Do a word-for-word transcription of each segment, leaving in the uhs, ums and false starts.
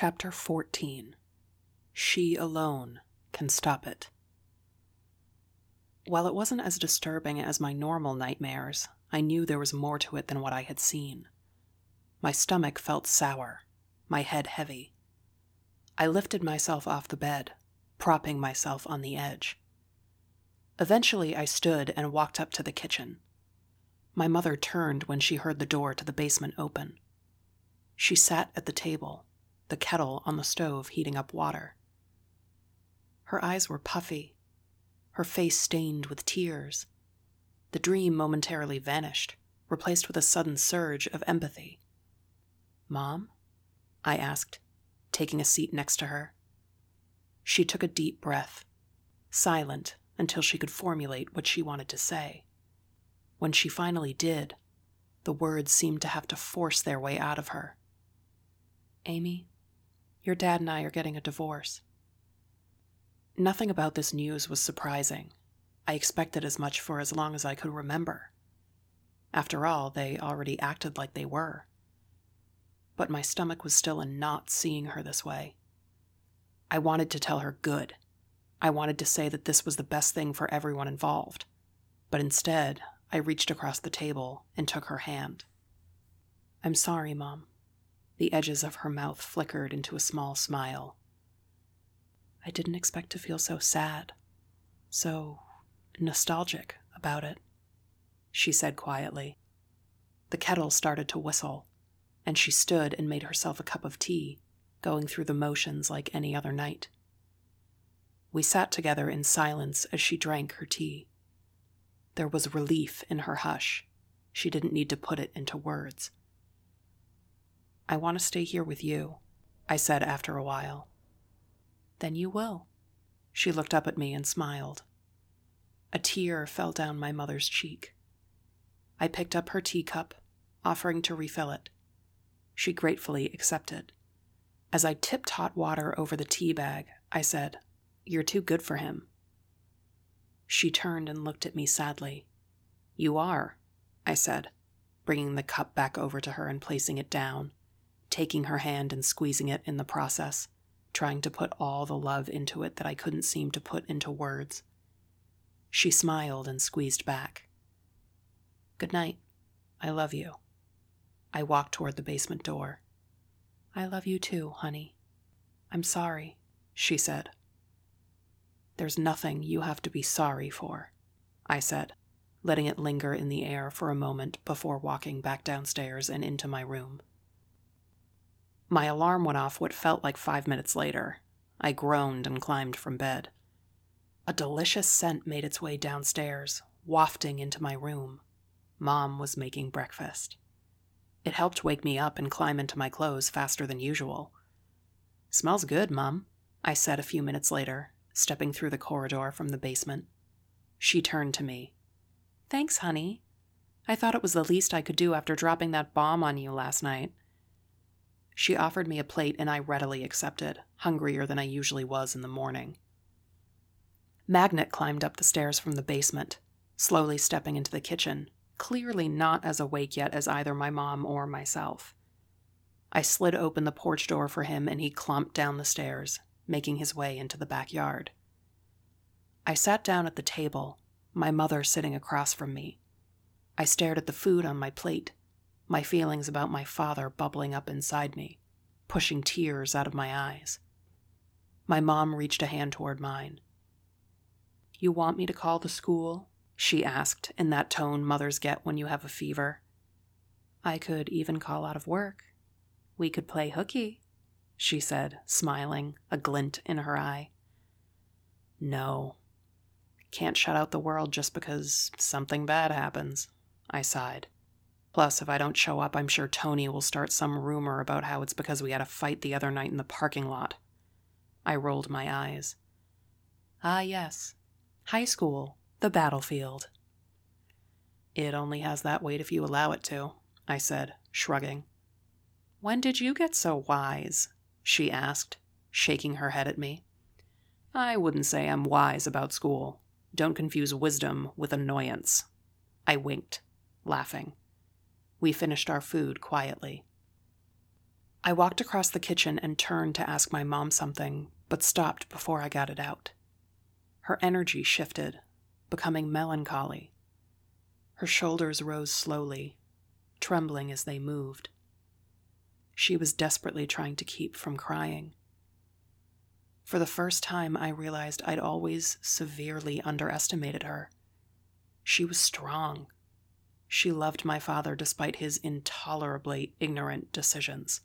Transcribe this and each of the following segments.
Chapter fourteen. She alone can stop it. While it wasn't as disturbing as my normal nightmares, I knew there was more to it than what I had seen. My stomach felt sour, my head heavy. I lifted myself off the bed, propping myself on the edge. Eventually I stood and walked up to the kitchen. My mother turned when she heard the door to the basement open. She sat at the table, the kettle on the stove heating up water. Her eyes were puffy, her face stained with tears. The dream momentarily vanished, replaced with a sudden surge of empathy. "Mom?" I asked, taking a seat next to her. She took a deep breath, silent until she could formulate what she wanted to say. When she finally did, the words seemed to have to force their way out of her. "Amy, your dad and I are getting a divorce." Nothing about this news was surprising. I expected as much for as long as I could remember. After all, they already acted like they were. But my stomach was still in knots seeing her this way. I wanted to tell her good. I wanted to say that this was the best thing for everyone involved. But instead, I reached across the table and took her hand. "I'm sorry, Mom." The edges of her mouth flickered into a small smile. "I didn't expect to feel so sad, so nostalgic about it," she said quietly. The kettle started to whistle, and she stood and made herself a cup of tea, going through the motions like any other night. We sat together in silence as she drank her tea. There was relief in her hush. She didn't need to put it into words. "I want to stay here with you," I said after a while. "Then you will." She looked up at me and smiled. A tear fell down my mother's cheek. I picked up her teacup, offering to refill it. She gratefully accepted. As I tipped hot water over the tea bag, I said, "You're too good for him." She turned and looked at me sadly. "You are," I said, bringing the cup back over to her and placing it down, taking her hand and squeezing it in the process, trying to put all the love into it that I couldn't seem to put into words. She smiled and squeezed back. "Good night. I love you." I walked toward the basement door. "I love you too, honey. I'm sorry," she said. "There's nothing you have to be sorry for," I said, letting it linger in the air for a moment before walking back downstairs and into my room. My alarm went off what felt like five minutes later. I groaned and climbed from bed. A delicious scent made its way downstairs, wafting into my room. Mom was making breakfast. It helped wake me up and climb into my clothes faster than usual. "Smells good, Mom," I said a few minutes later, stepping through the corridor from the basement. She turned to me. "Thanks, honey. I thought it was the least I could do after dropping that bomb on you last night." She offered me a plate and I readily accepted, hungrier than I usually was in the morning. Magnet climbed up the stairs from the basement, slowly stepping into the kitchen, clearly not as awake yet as either my mom or myself. I slid open the porch door for him and he clomped down the stairs, making his way into the backyard. I sat down at the table, my mother sitting across from me. I stared at the food on my plate, my feelings about my father bubbling up inside me, pushing tears out of my eyes. My mom reached a hand toward mine. "You want me to call the school?" she asked, in that tone mothers get when you have a fever. "I could even call out of work. We could play hooky," she said, smiling, a glint in her eye. "No. Can't shut out the world just because something bad happens," I sighed. "Plus, if I don't show up, I'm sure Tony will start some rumor about how it's because we had a fight the other night in the parking lot." I rolled my eyes. "Ah, yes. High school, the battlefield." "It only has that weight if you allow it to," I said, shrugging. "When did you get so wise?" she asked, shaking her head at me. "I wouldn't say I'm wise about school. Don't confuse wisdom with annoyance." I winked, laughing. We finished our food quietly. I walked across the kitchen and turned to ask my mom something, but stopped before I got it out. Her energy shifted, becoming melancholy. Her shoulders rose slowly, trembling as they moved. She was desperately trying to keep from crying. For the first time, I realized I'd always severely underestimated her. She was strong. She loved my father despite his intolerably ignorant decisions.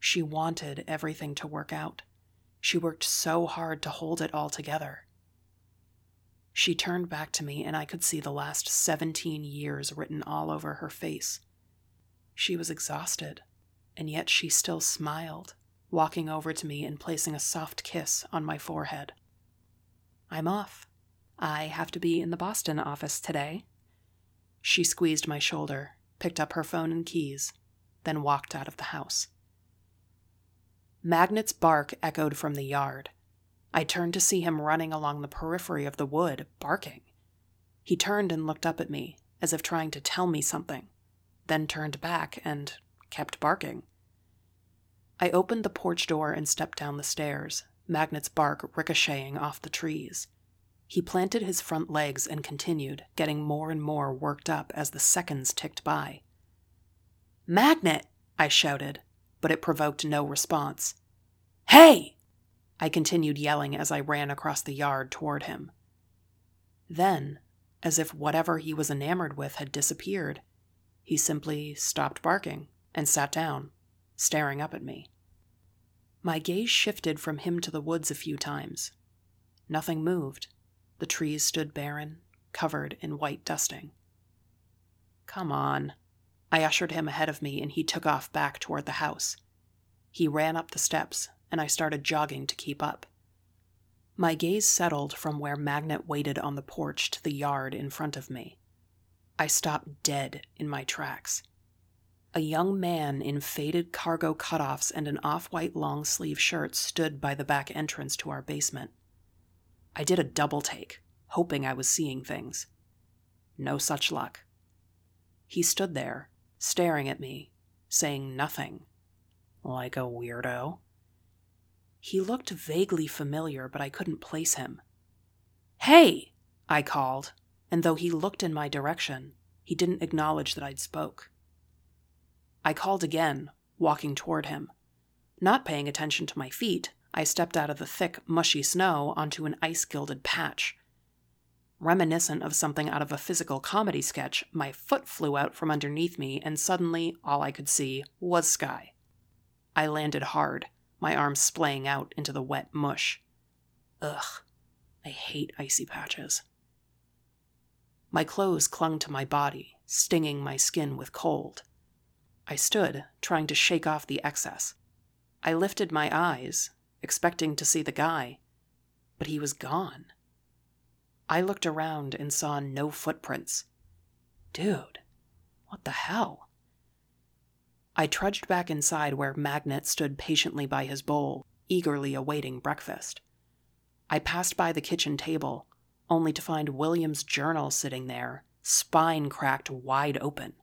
She wanted everything to work out. She worked so hard to hold it all together. She turned back to me, and I could see the last seventeen years written all over her face. She was exhausted, and yet she still smiled, walking over to me and placing a soft kiss on my forehead. "I'm off. I have to be in the Boston office today." She squeezed my shoulder, picked up her phone and keys, then walked out of the house. Magnet's bark echoed from the yard. I turned to see him running along the periphery of the wood, barking. He turned and looked up at me, as if trying to tell me something, then turned back and kept barking. I opened the porch door and stepped down the stairs, Magnet's bark ricocheting off the trees. He planted his front legs and continued, getting more and more worked up as the seconds ticked by. "Magnet!" I shouted, but it provoked no response. "Hey!" I continued yelling as I ran across the yard toward him. Then, as if whatever he was enamored with had disappeared, he simply stopped barking and sat down, staring up at me. My gaze shifted from him to the woods a few times. Nothing moved. The trees stood barren, covered in white dusting. "Come on." I ushered him ahead of me, and he took off back toward the house. He ran up the steps, and I started jogging to keep up. My gaze settled from where Magnet waited on the porch to the yard in front of me. I stopped dead in my tracks. A young man in faded cargo cutoffs and an off-white long-sleeve shirt stood by the back entrance to our basement. I did a double take, hoping I was seeing things. No such luck. He stood there, staring at me, saying nothing. Like a weirdo. He looked vaguely familiar, but I couldn't place him. "Hey!" I called, and though he looked in my direction, he didn't acknowledge that I'd spoke. I called again, walking toward him. Not paying attention to my feet, I stepped out of the thick, mushy snow onto an ice-gilded patch. Reminiscent of something out of a physical comedy sketch, my foot flew out from underneath me, and suddenly all I could see was sky. I landed hard, my arms splaying out into the wet mush. Ugh, I hate icy patches. My clothes clung to my body, stinging my skin with cold. I stood, trying to shake off the excess. I lifted my eyes, expecting to see the guy, but he was gone. I looked around and saw no footprints. Dude, what the hell? I trudged back inside where Magnet stood patiently by his bowl, eagerly awaiting breakfast. I passed by the kitchen table, only to find William's journal sitting there, spine cracked wide open.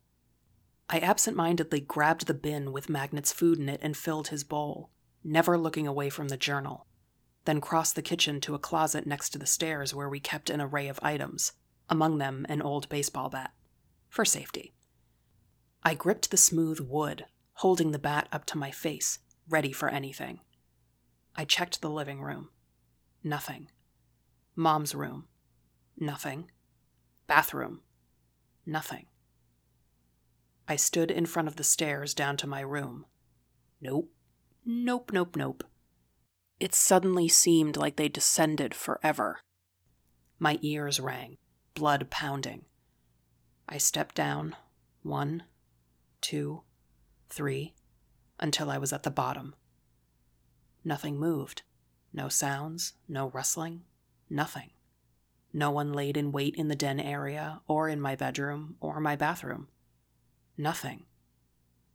I absentmindedly grabbed the bin with Magnet's food in it and filled his bowl, never looking away from the journal, then crossed the kitchen to a closet next to the stairs where we kept an array of items, among them an old baseball bat, for safety. I gripped the smooth wood, holding the bat up to my face, ready for anything. I checked the living room. Nothing. Mom's room. Nothing. Bathroom. Nothing. I stood in front of the stairs down to my room. Nope. Nope, nope, nope. It suddenly seemed like they descended forever. My ears rang, blood pounding. I stepped down, one, two, three, until I was at the bottom. Nothing moved. No sounds, no rustling, nothing. No one laid in wait in the den area, or in my bedroom, or my bathroom. Nothing.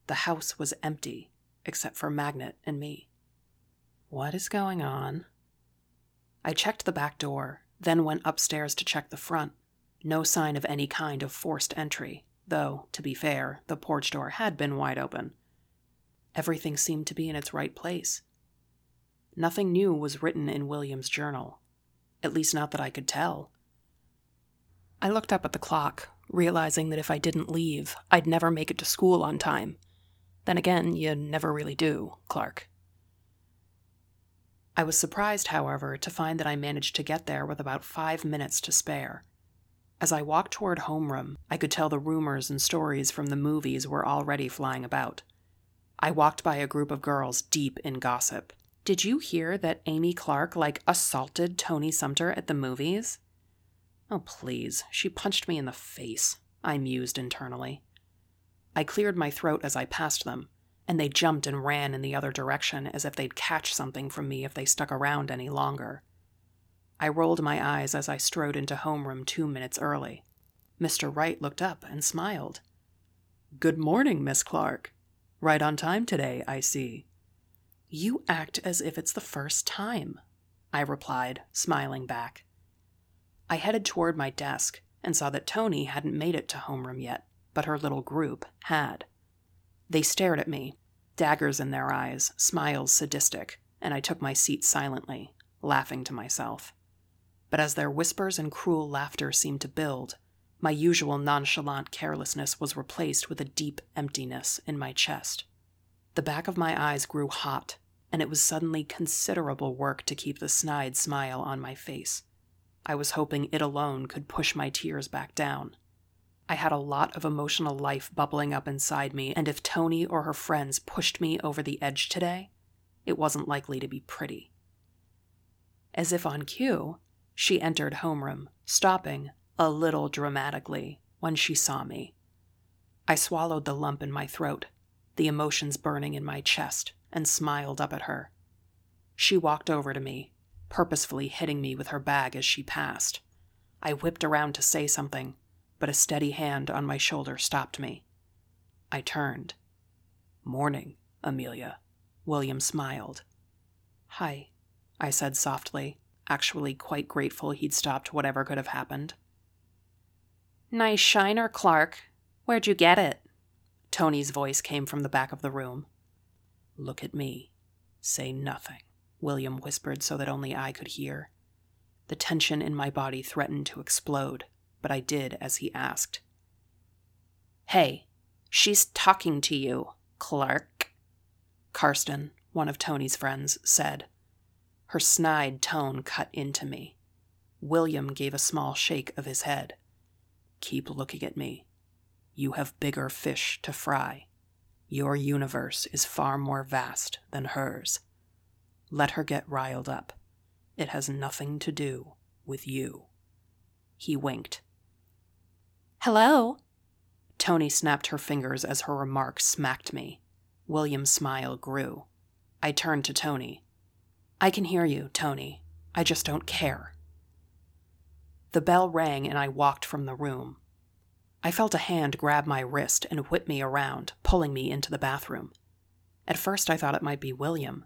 The house was empty, except for Magnet and me. What is going on? I checked the back door, then went upstairs to check the front. No sign of any kind of forced entry, though, to be fair, the porch door had been wide open. Everything seemed to be in its right place. Nothing new was written in William's journal, at least not that I could tell. I looked up at the clock, realizing that if I didn't leave, I'd never make it to school on time. Then again, you never really do, Clark. I was surprised, however, to find that I managed to get there with about five minutes to spare. As I walked toward homeroom, I could tell the rumors and stories from the movies were already flying about. I walked by a group of girls deep in gossip. Did you hear that Amy Clark, like, assaulted Tony Sumter at the movies? Oh, please, she punched me in the face, I mused internally. I cleared my throat as I passed them, and they jumped and ran in the other direction as if they'd catch something from me if they stuck around any longer. I rolled my eyes as I strode into homeroom two minutes early. Mister Wright looked up and smiled. "Good morning, Miss Clark. Right on time today, I see." "You act as if it's the first time," I replied, smiling back. I headed toward my desk and saw that Tony hadn't made it to homeroom yet, but her little group had. They stared at me, daggers in their eyes, smiles sadistic, and I took my seat silently, laughing to myself. But as their whispers and cruel laughter seemed to build, my usual nonchalant carelessness was replaced with a deep emptiness in my chest. The back of my eyes grew hot, and it was suddenly considerable work to keep the snide smile on my face. I was hoping it alone could push my tears back down. I had a lot of emotional life bubbling up inside me, and if Tony or her friends pushed me over the edge today, it wasn't likely to be pretty. As if on cue, she entered homeroom, stopping a little dramatically when she saw me. I swallowed the lump in my throat, the emotions burning in my chest, and smiled up at her. She walked over to me, purposefully hitting me with her bag as she passed. I whipped around to say something, but a steady hand on my shoulder stopped me. I turned. "Morning, Amelia," William smiled. "Hi," I said softly, actually quite grateful he'd stopped whatever could have happened. "Nice shiner, Clark. Where'd you get it?" Tony's voice came from the back of the room. "Look at me. Say nothing," William whispered so that only I could hear. The tension in my body threatened to explode, but I did as he asked. "Hey, she's talking to you, Clark," Karsten, one of Tony's friends, said. Her snide tone cut into me. William gave a small shake of his head. "Keep looking at me. You have bigger fish to fry. Your universe is far more vast than hers. Let her get riled up. It has nothing to do with you." He winked. "Hello?" Tony snapped her fingers as her remark smacked me. William's smile grew. I turned to Tony. "I can hear you, Tony. I just don't care." The bell rang and I walked from the room. I felt a hand grab my wrist and whip me around, pulling me into the bathroom. At first I thought it might be William,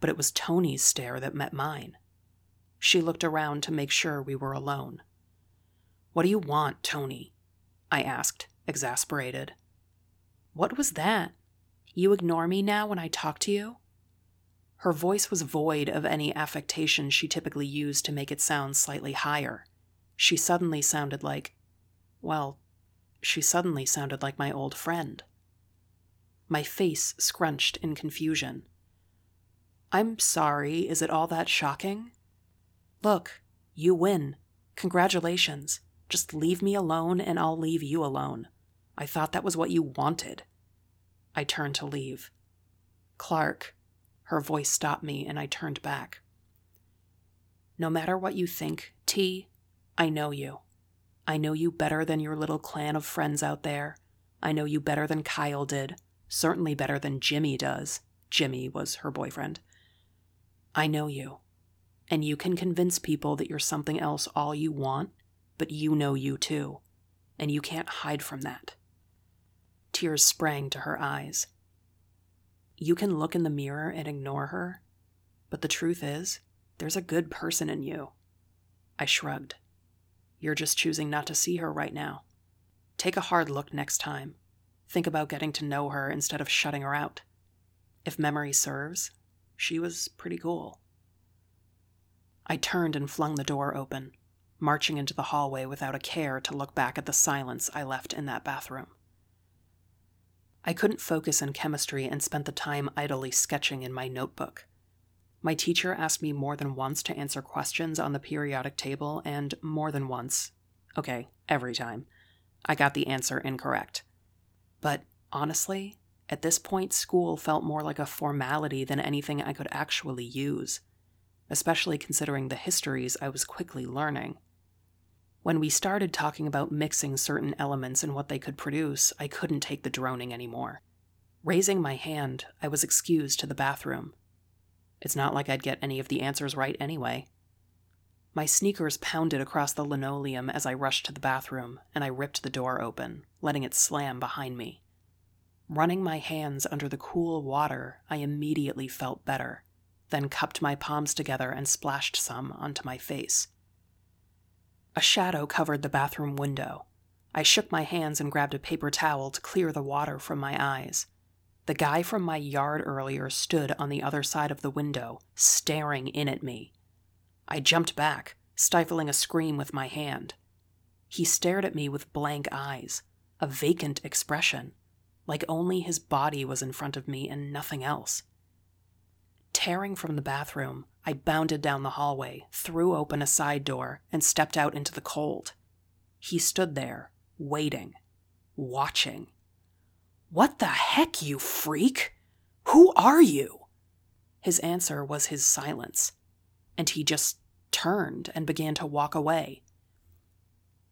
but it was Tony's stare that met mine. She looked around to make sure we were alone. "What do you want, Tony?" I asked, exasperated. "What was that? You ignore me now when I talk to you?" Her voice was void of any affectation she typically used to make it sound slightly higher. She suddenly sounded like, well, she suddenly sounded like my old friend. My face scrunched in confusion. "I'm sorry, is it all that shocking?" "Look, you win. Congratulations. Just leave me alone and I'll leave you alone. I thought that was what you wanted." I turned to leave. "Clark." Her voice stopped me, and I turned back. "No matter what you think, T, I know you. I know you better than your little clan of friends out there. I know you better than Kyle did. Certainly better than Jimmy does." Jimmy was her boyfriend. "I know you. And you can convince people that you're something else all you want, but you know you too. And you can't hide from that." Tears sprang to her eyes. "You can look in the mirror and ignore her, but the truth is, there's a good person in you." I shrugged. "You're just choosing not to see her right now. Take a hard look next time. Think about getting to know her instead of shutting her out. If memory serves, she was pretty cool. I turned and flung the door open, marching into the hallway without a care to look back at the silence I left in that bathroom. I couldn't focus in chemistry and spent the time idly sketching in my notebook. My teacher asked me more than once to answer questions on the periodic table, and more than once, okay, every time, I got the answer incorrect. But honestly, at this point, school felt more like a formality than anything I could actually use, especially considering the histories I was quickly learning. When we started talking about mixing certain elements and what they could produce, I couldn't take the droning anymore. Raising my hand, I was excused to the bathroom. It's not like I'd get any of the answers right anyway. My sneakers pounded across the linoleum as I rushed to the bathroom, and I ripped the door open, letting it slam behind me. Running my hands under the cool water, I immediately felt better, then cupped my palms together and splashed some onto my face. A shadow covered the bathroom window. I shook my hands and grabbed a paper towel to clear the water from my eyes. The guy from my yard earlier stood on the other side of the window, staring in at me. I jumped back, stifling a scream with my hand. He stared at me with blank eyes, a vacant expression, like only his body was in front of me and nothing else. Tearing from the bathroom, I bounded down the hallway, threw open a side door, and stepped out into the cold. He stood there, waiting, watching. "What the heck, you freak? Who are you?" His answer was his silence, and he just turned and began to walk away.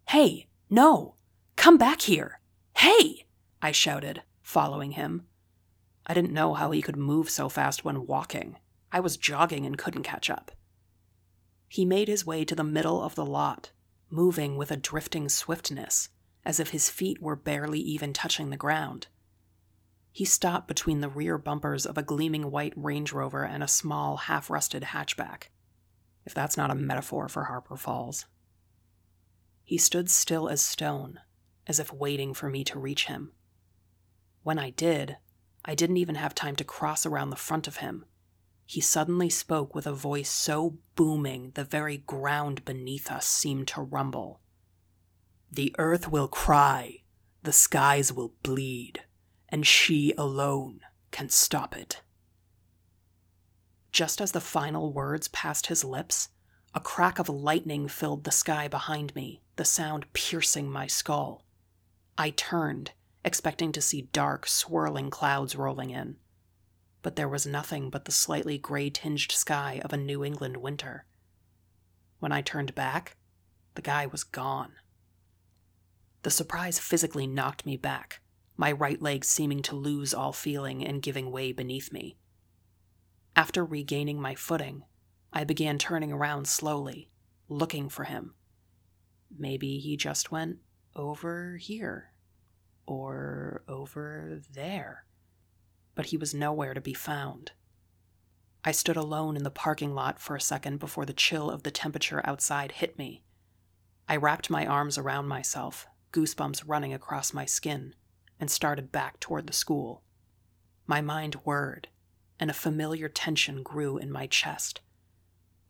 "Hey, no! Come back here! Hey!" I shouted, following him. I didn't know how he could move so fast when walking. I was jogging and couldn't catch up. He made his way to the middle of the lot, moving with a drifting swiftness, as if his feet were barely even touching the ground. He stopped between the rear bumpers of a gleaming white Range Rover and a small, half-rusted hatchback, if that's not a metaphor for Harper Falls. He stood still as stone, as if waiting for me to reach him. When I did, I didn't even have time to cross around the front of him. He suddenly spoke with a voice so booming the very ground beneath us seemed to rumble. "The earth will cry, the skies will bleed, and she alone can stop it." Just as the final words passed his lips, a crack of lightning filled the sky behind me, the sound piercing my skull. I turned, expecting to see dark, swirling clouds rolling in. But there was nothing but the slightly gray-tinged sky of a New England winter. When I turned back, the guy was gone. The surprise physically knocked me back, my right leg seeming to lose all feeling and giving way beneath me. After regaining my footing, I began turning around slowly, looking for him. Maybe he just went over here. Or over there. But he was nowhere to be found. I stood alone in the parking lot for a second before the chill of the temperature outside hit me. I wrapped my arms around myself, goosebumps running across my skin, and started back toward the school. My mind whirred, and a familiar tension grew in my chest.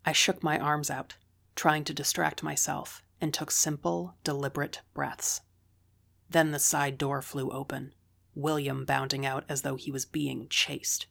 I shook my arms out, trying to distract myself, and took simple, deliberate breaths. Then the side door flew open, William bounding out as though he was being chased.